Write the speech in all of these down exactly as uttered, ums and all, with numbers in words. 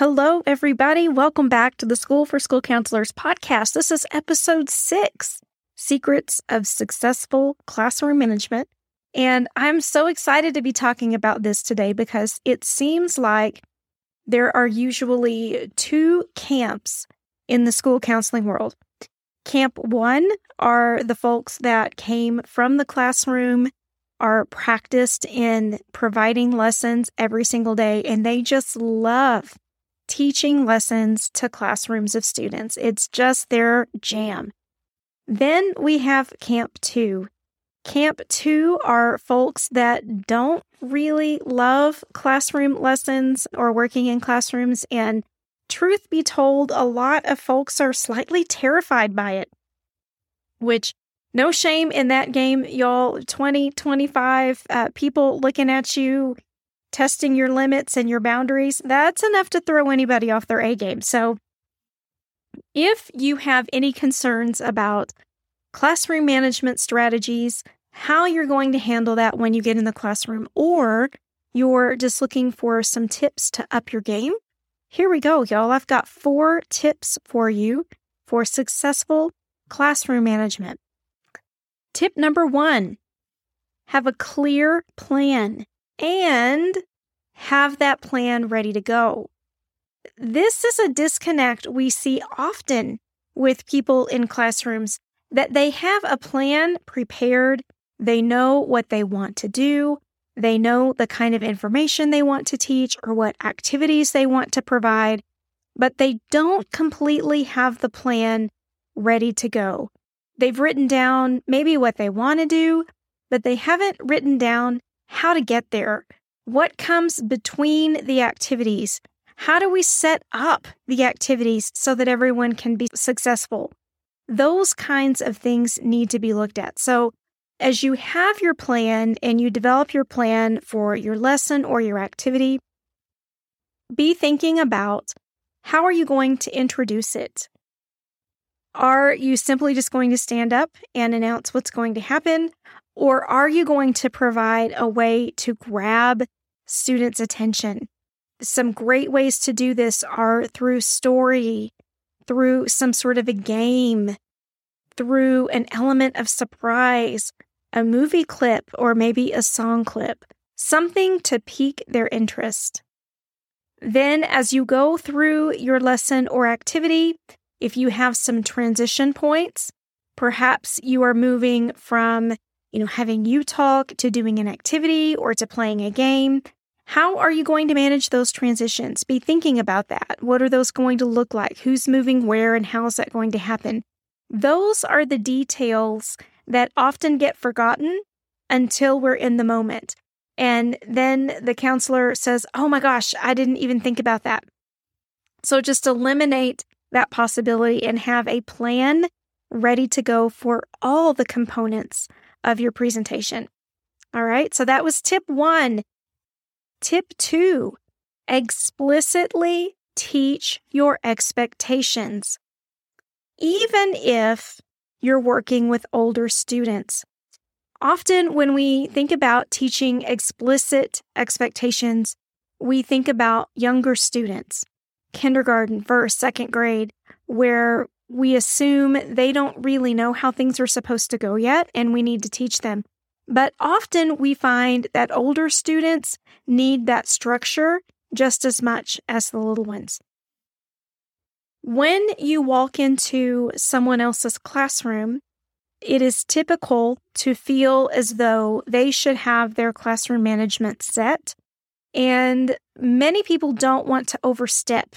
Hello, everybody. Welcome back to the School for School Counselors podcast. This is episode six, Secrets of Successful Classroom Management. And I'm so excited to be talking about this today because it seems like there are usually two camps in the school counseling world. Camp one are the folks that came from the classroom, are practiced in providing lessons every single day, and they just love teaching lessons to classrooms of students. It's just their jam. Then we have Camp two. Camp two are folks that don't really love classroom lessons or working in classrooms, and truth be told, a lot of folks are slightly terrified by it, which no shame in that game, y'all. twenty, twenty-five uh, people looking at you, testing your limits and your boundaries, that's enough to throw anybody off their A game. So if you have any concerns about classroom management strategies, how you're going to handle that when you get in the classroom, or you're just looking for some tips to up your game, here we go, y'all. I've got four tips for you for successful classroom management. Tip number one, have a clear plan and have that plan ready to go. This is a disconnect we see often with people in classrooms, that they have a plan prepared. They know what they want to do. They know the kind of information they want to teach or what activities they want to provide, but they don't completely have the plan ready to go. They've written down maybe what they want to do, but they haven't written down how to get there. What comes between the activities? How do we set up the activities so that everyone can be successful? Those kinds of things need to be looked at. So as you have your plan and you develop your plan for your lesson or your activity, be thinking about how are you going to introduce it? Are you simply just going to stand up and announce what's going to happen? Or are you going to provide a way to grab students' attention? Some great ways to do this are through story, through some sort of a game, through an element of surprise, a movie clip, or maybe a song clip, something to pique their interest. Then as you go through your lesson or activity, if you have some transition points, perhaps you are moving from, you know, having you talk to doing an activity or to playing a game. How are you going to manage those transitions? Be thinking about that. What are those going to look like? Who's moving where and how is that going to happen? Those are the details that often get forgotten until we're in the moment. And then the counselor says, oh my gosh, I didn't even think about that. So just eliminate that possibility and have a plan ready to go for all the components of your presentation. All right, so that was tip one. Tip two, explicitly teach your expectations. Even if you're working with older students, often when we think about teaching explicit expectations, we think about younger students. Kindergarten, first, second grade, where we assume they don't really know how things are supposed to go yet, and we need to teach them. But often we find that older students need that structure just as much as the little ones. When you walk into someone else's classroom, it is typical to feel as though they should have their classroom management set. And many people don't want to overstep,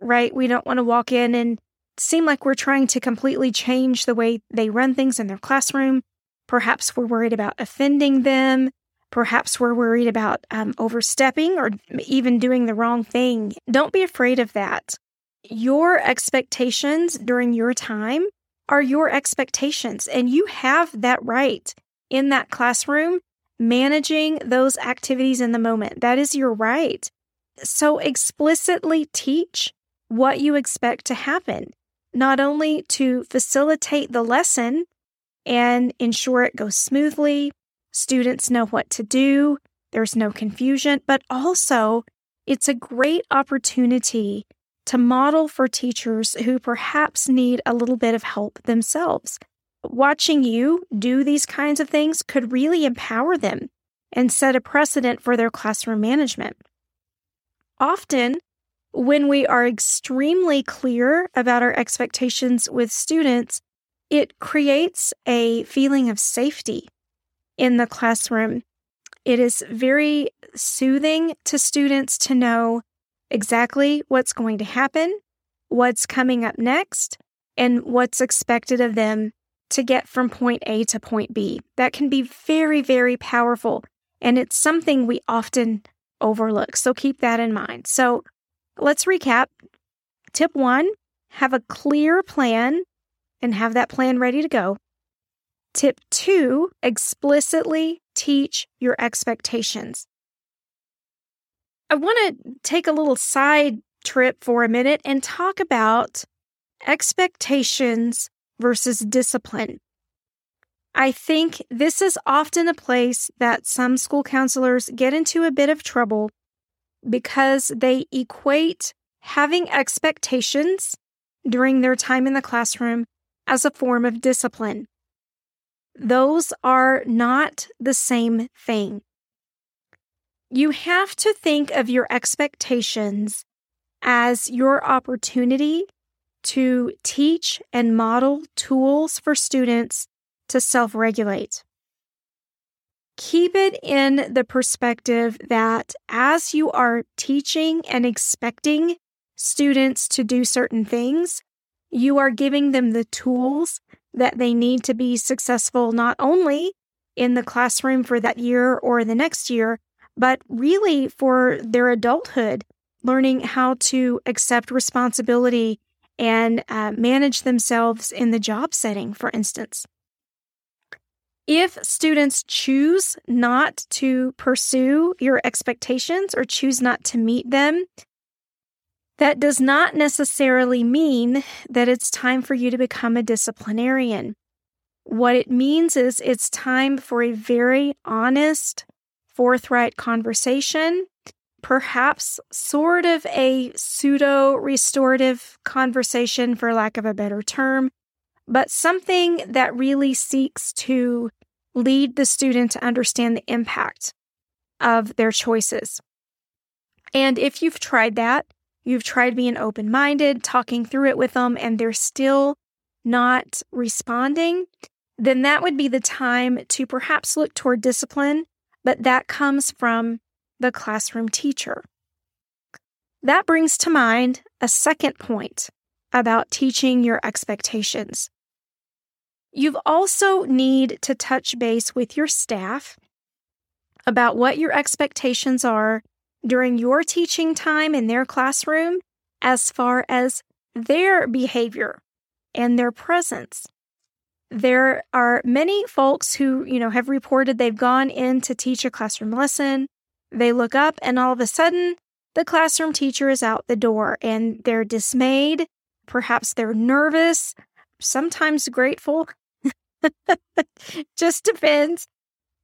right? We don't want to walk in and seem like we're trying to completely change the way they run things in their classroom. Perhaps we're worried about offending them. Perhaps we're worried about um, overstepping or even doing the wrong thing. Don't be afraid of that. Your expectations during your time are your expectations, and you have that right in that classroom. Managing those activities in the moment. That is your right. So explicitly teach what you expect to happen, not only to facilitate the lesson and ensure it goes smoothly, students know what to do, there's no confusion, but also It's a great opportunity to model for teachers who perhaps need a little bit of help themselves. Watching you do these kinds of things could really empower them and set a precedent for their classroom management. Often, when we are extremely clear about our expectations with students, it creates a feeling of safety in the classroom. It is very soothing to students to know exactly what's going to happen, what's coming up next, and what's expected of them to get from point A to point B. That can be very, very powerful, and it's something we often overlook. So keep that in mind. So let's recap. Tip one, have a clear plan and have that plan ready to go. Tip two, explicitly teach your expectations. I want to take a little side trip for a minute and talk about expectations versus discipline. I think this is often a place that some school counselors get into a bit of trouble because they equate having expectations during their time in the classroom as a form of discipline. Those are not the same thing. You have to think of your expectations as your opportunity to teach and model tools for students to self-regulate. Keep it in the perspective that as you are teaching and expecting students to do certain things, you are giving them the tools that they need to be successful not only in the classroom for that year or the next year, but really for their adulthood, learning how to accept responsibility and uh, manage themselves in the job setting, for instance. If students choose not to pursue your expectations or choose not to meet them, that does not necessarily mean that it's time for you to become a disciplinarian. What it means is it's time for a very honest, forthright conversation, perhaps sort of a pseudo-restorative conversation, for lack of a better term, but something that really seeks to lead the student to understand the impact of their choices. And if you've tried that, you've tried being open-minded, talking through it with them, and they're still not responding, then that would be the time to perhaps look toward discipline, but that comes from the classroom teacher. That brings to mind a second point about teaching your expectations. You've also need to touch base with your staff about what your expectations are during your teaching time in their classroom as far as their behavior and their presence. There are many folks who, you know, have reported they've gone in to teach a classroom lesson. They look up and all of a sudden the classroom teacher is out the door and they're dismayed. Perhaps they're nervous, sometimes grateful. Just depends.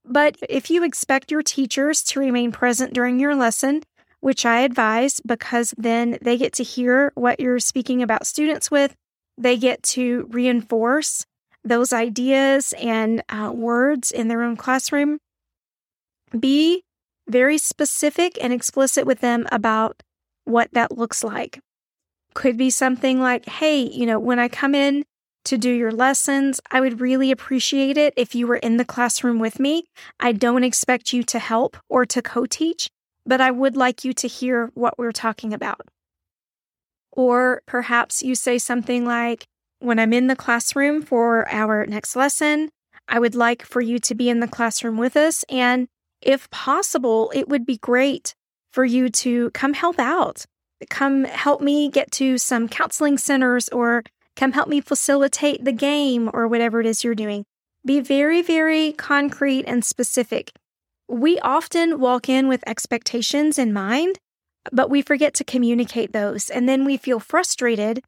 But if you expect your teachers to remain present during your lesson, which I advise because then they get to hear what you're speaking about students with, they get to reinforce those ideas and uh, words in their own classroom. Be very specific and explicit with them about what that looks like. Could be something like, hey, you know, when I come in to do your lessons, I would really appreciate it if you were in the classroom with me. I don't expect you to help or to co-teach, but I would like you to hear what we're talking about. Or perhaps you say something like, when I'm in the classroom for our next lesson, I would like for you to be in the classroom with us. And if possible, it would be great for you to come help out. Come help me get to some counseling centers or come help me facilitate the game or whatever it is you're doing. Be very, very concrete and specific. We often walk in with expectations in mind, but we forget to communicate those. And then we feel frustrated.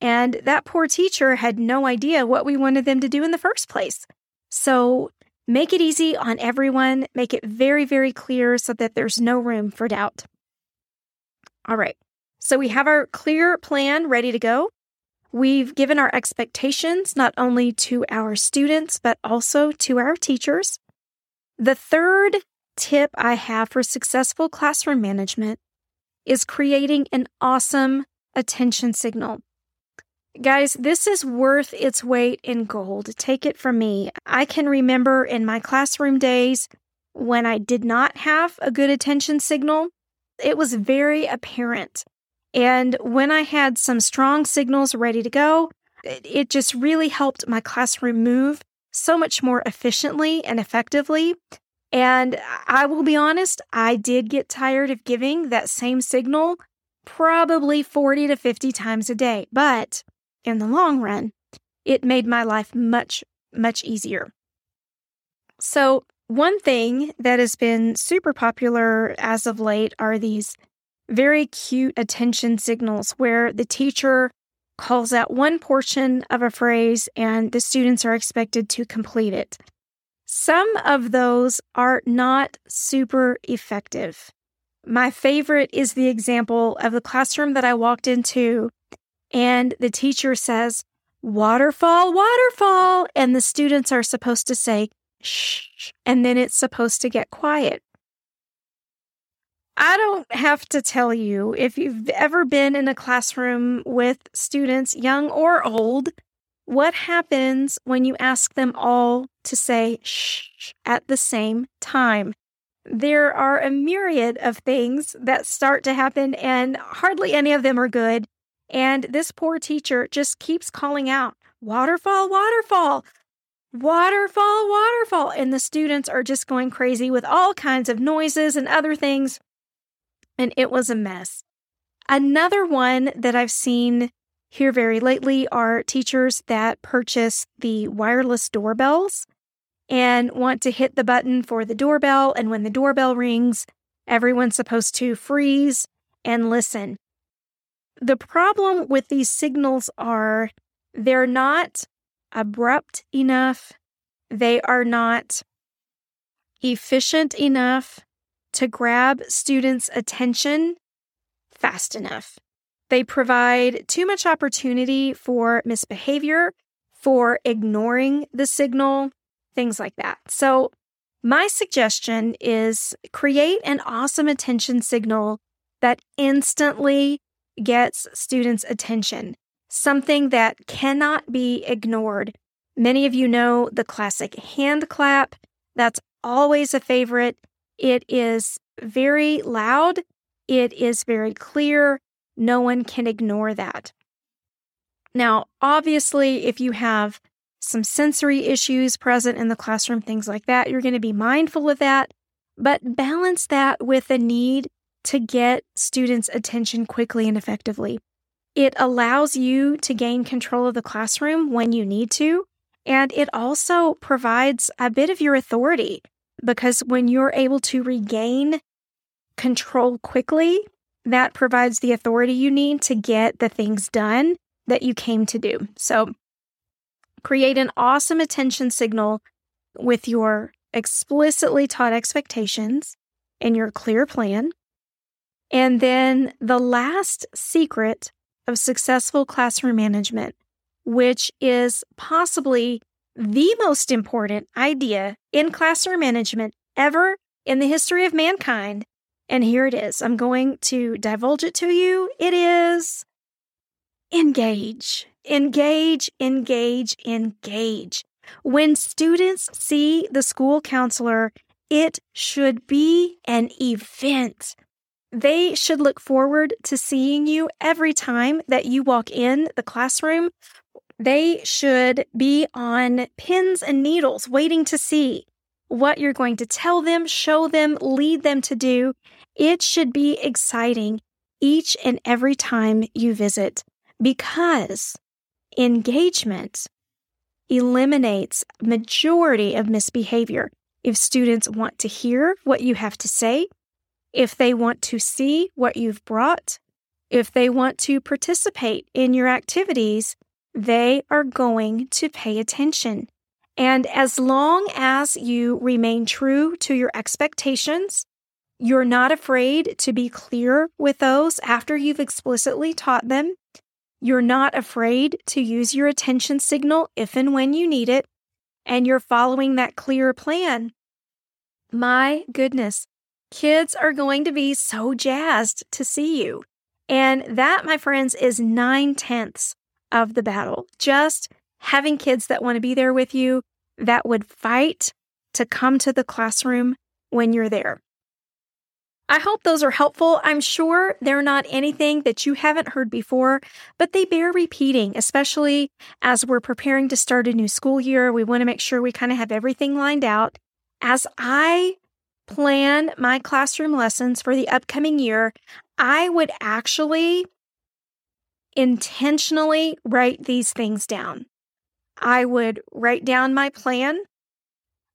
And that poor teacher had no idea what we wanted them to do in the first place. So make it easy on everyone. Make it very, very clear so that there's no room for doubt. All right. So we have our clear plan ready to go. We've given our expectations not only to our students, but also to our teachers. The third tip I have for successful classroom management is creating an awesome attention signal. Guys, this is worth its weight in gold. Take it from me. I can remember in my classroom days when I did not have a good attention signal, it was very apparent. And when I had some strong signals ready to go, it just really helped my classroom move so much more efficiently and effectively. And I will be honest, I did get tired of giving that same signal probably forty to fifty times a day. But in the long run, it made my life much, much easier. So one thing that has been super popular as of late are these very cute attention signals where the teacher calls out one portion of a phrase and the students are expected to complete it. Some of those are not super effective. My favorite is the example of the classroom that I walked into, and the teacher says, "Waterfall, waterfall," and the students are supposed to say, "Shh," and then it's supposed to get quiet. I don't have to tell you, if you've ever been in a classroom with students, young or old, what happens when you ask them all to say shh at the same time. There are a myriad of things that start to happen, and hardly any of them are good. And this poor teacher just keeps calling out, "Waterfall, waterfall, waterfall, waterfall." And the students are just going crazy with all kinds of noises and other things. And it was a mess. Another one that I've seen here very lately are teachers that purchase the wireless doorbells and want to hit the button for the doorbell. And when the doorbell rings, everyone's supposed to freeze and listen. The problem with these signals are they're not abrupt enough. They are not efficient enough to grab students' attention fast enough. They provide too much opportunity for misbehavior, for ignoring the signal, things like that. So my suggestion is create an awesome attention signal that instantly gets students' attention, something that cannot be ignored. Many of you know the classic hand clap. That's always a favorite. It is very loud. It is very clear. No one can ignore that. Now, obviously, if you have some sensory issues present in the classroom, things like that, you're going to be mindful of that, but balance that with the need to get students' attention quickly and effectively. It allows you to gain control of the classroom when you need to, and it also provides a bit of your authority. Because when you're able to regain control quickly, that provides the authority you need to get the things done that you came to do. So create an awesome attention signal with your explicitly taught expectations and your clear plan. And then the last secret of successful classroom management, which is possibly the most important idea in classroom management ever in the history of mankind. And here it is. I'm going to divulge it to you. It is engage, engage, engage, engage. When students see the school counselor, it should be an event. They should look forward to seeing you every time that you walk in the classroom. They should be on pins and needles waiting to see what you're going to tell them, show them, lead them to do. It should be exciting each and every time you visit, because engagement eliminates majority of misbehavior. If students want to hear what you have to say, if they want to see what you've brought, if they want to participate in your activities, they are going to pay attention. And as long as you remain true to your expectations You're not afraid to be clear with those after you've explicitly taught them. You're not afraid to use your attention signal if and when you need it, and you're following that clear plan. My goodness, kids are going to be so jazzed to see you. And that, my friends, is nine-tenths of the battle. Just having kids that want to be there with you, that would fight to come to the classroom when you're there. I hope those are helpful. I'm sure they're not anything that you haven't heard before, but they bear repeating, especially as we're preparing to start a new school year. We want to make sure we kind of have everything lined out. As I plan my classroom lessons for the upcoming year, I would actually intentionally write these things down. I would write down my plan.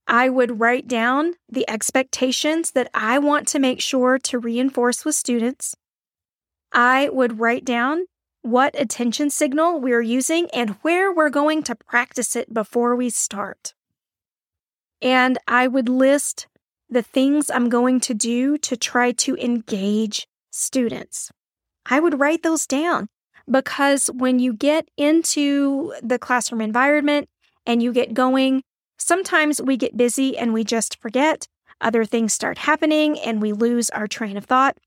I would write down the expectations that I want to make sure to reinforce with students. I would write down what attention signal we're using and where we're going to practice it before we start. And I would list the things I'm going to do to try to engage students. I would write those down because when you get into the classroom environment and you get going, sometimes we get busy and we just forget. Other things start happening and we lose our train of thought.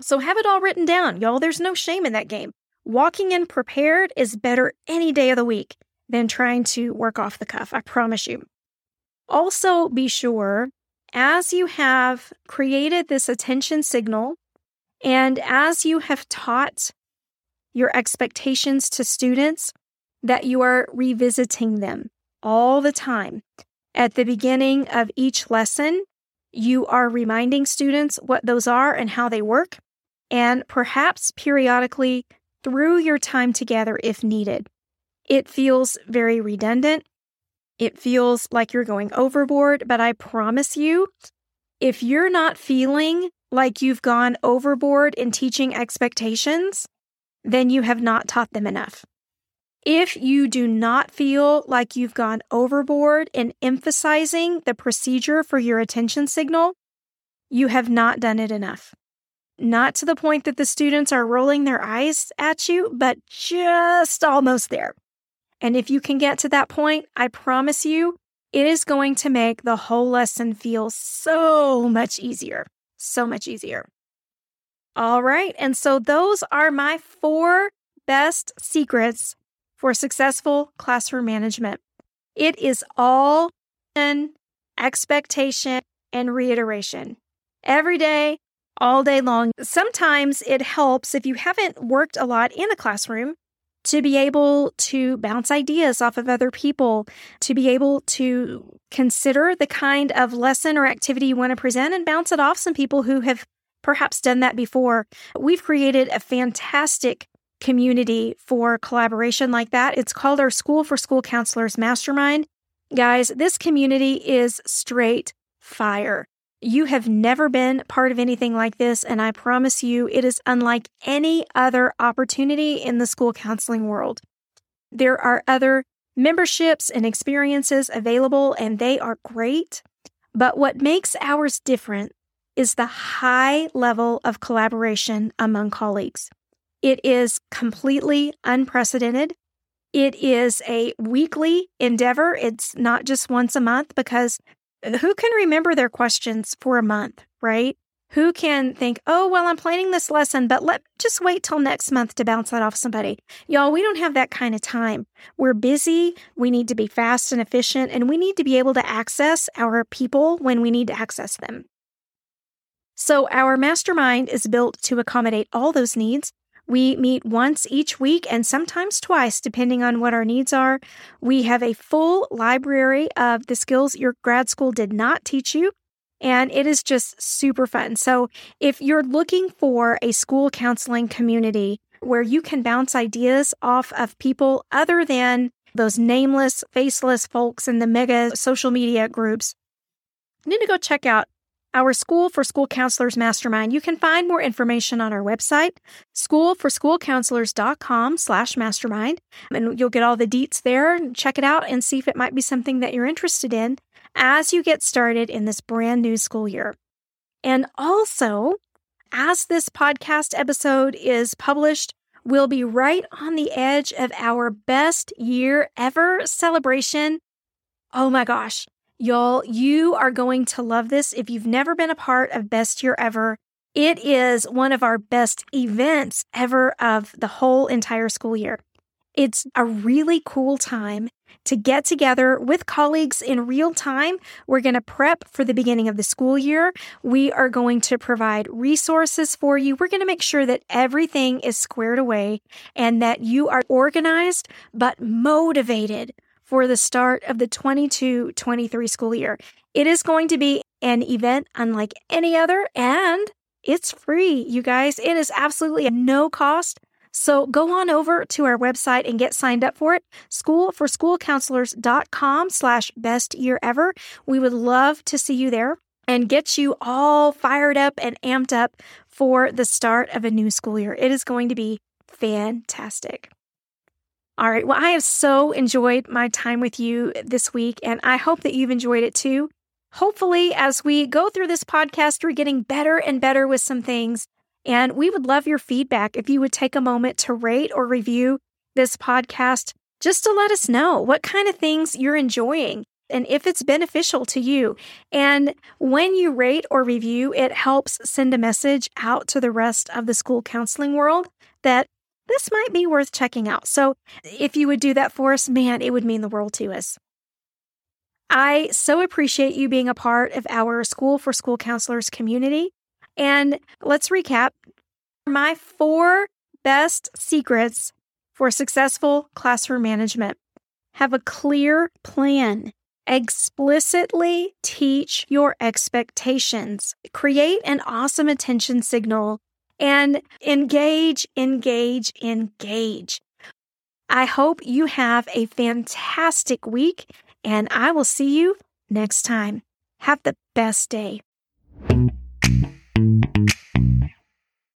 So have it all written down, y'all. There's no shame in that game. Walking in prepared is better any day of the week than trying to work off the cuff, I promise you. Also, be sure, as you have created this attention signal and as you have taught your expectations to students, that you are revisiting them all the time. At the beginning of each lesson, you are reminding students what those are and how they work, and perhaps periodically through your time together if needed. It feels very redundant. It feels like you're going overboard, but I promise you, if you're not feeling like you've gone overboard in teaching expectations, then you have not taught them enough. If you do not feel like you've gone overboard in emphasizing the procedure for your attention signal, you have not done it enough. Not to the point that the students are rolling their eyes at you, but just almost there. And if you can get to that point, I promise you, it is going to make the whole lesson feel so much easier, so much easier. All right. And so those are my four best secrets for successful classroom management. It is all in expectation and reiteration. Every day, all day long. Sometimes it helps if you haven't worked a lot in a classroom to be able to bounce ideas off of other people, to be able to consider the kind of lesson or activity you want to present and bounce it off some people who have perhaps done that before. We've created a fantastic community for collaboration like that. It's called our School for School Counselors Mastermind. Guys, this community is straight fire. You have never been part of anything like this, and I promise you, it is unlike any other opportunity in the school counseling world. There are other memberships and experiences available, and they are great. But what makes ours different is the high level of collaboration among colleagues. It is completely unprecedented. It is a weekly endeavor. It's not just once a month, because who can remember their questions for a month, right? Who can think, oh, well, I'm planning this lesson, but let just wait till next month to bounce that off somebody. Y'all, we don't have that kind of time. We're busy. We need to be fast and efficient, and we need to be able to access our people when we need to access them. So our mastermind is built to accommodate all those needs. We meet once each week and sometimes twice, depending on what our needs are. We have a full library of the skills your grad school did not teach you, and it is just super fun. So if you're looking for a school counseling community where you can bounce ideas off of people other than those nameless, faceless folks in the mega social media groups, you need to go check out our School for School Counselors Mastermind. You can find more information on our website, school for school counselors dot com slash mastermind, and you'll get all the deets there. Check it out and see if it might be something that you're interested in as you get started in this brand new school year. And also, as this podcast episode is published, we'll be right on the edge of our Best Year Ever celebration. Oh my gosh, y'all, you are going to love this. If you've never been a part of Best Year Ever, it is one of our best events ever of the whole entire school year. It's a really cool time to get together with colleagues in real time. We're going to prep for the beginning of the school year. We are going to provide resources for you. We're going to make sure that everything is squared away and that you are organized but motivated for the start of the twenty-two twenty-three school year. It is going to be an event unlike any other, and it's free, you guys. It is absolutely at no cost. So go on over to our website and get signed up for it, school for school counselors dot com slash best year ever. We would love to see you there and get you all fired up and amped up for the start of a new school year. It is going to be fantastic. All right. Well, I have so enjoyed my time with you this week, and I hope that you've enjoyed it too. Hopefully, as we go through this podcast, we're getting better and better with some things. And we would love your feedback if you would take a moment to rate or review this podcast, just to let us know what kind of things you're enjoying and if it's beneficial to you. And when you rate or review, it helps send a message out to the rest of the school counseling world that this might be worth checking out. So if you would do that for us, man, it would mean the world to us. I so appreciate you being a part of our School for School Counselors community. And let's recap my four best secrets for successful classroom management. Have a clear plan. Explicitly teach your expectations. Create an awesome attention signal. And engage, engage, engage. I hope you have a fantastic week, and I will see you next time. Have the best day.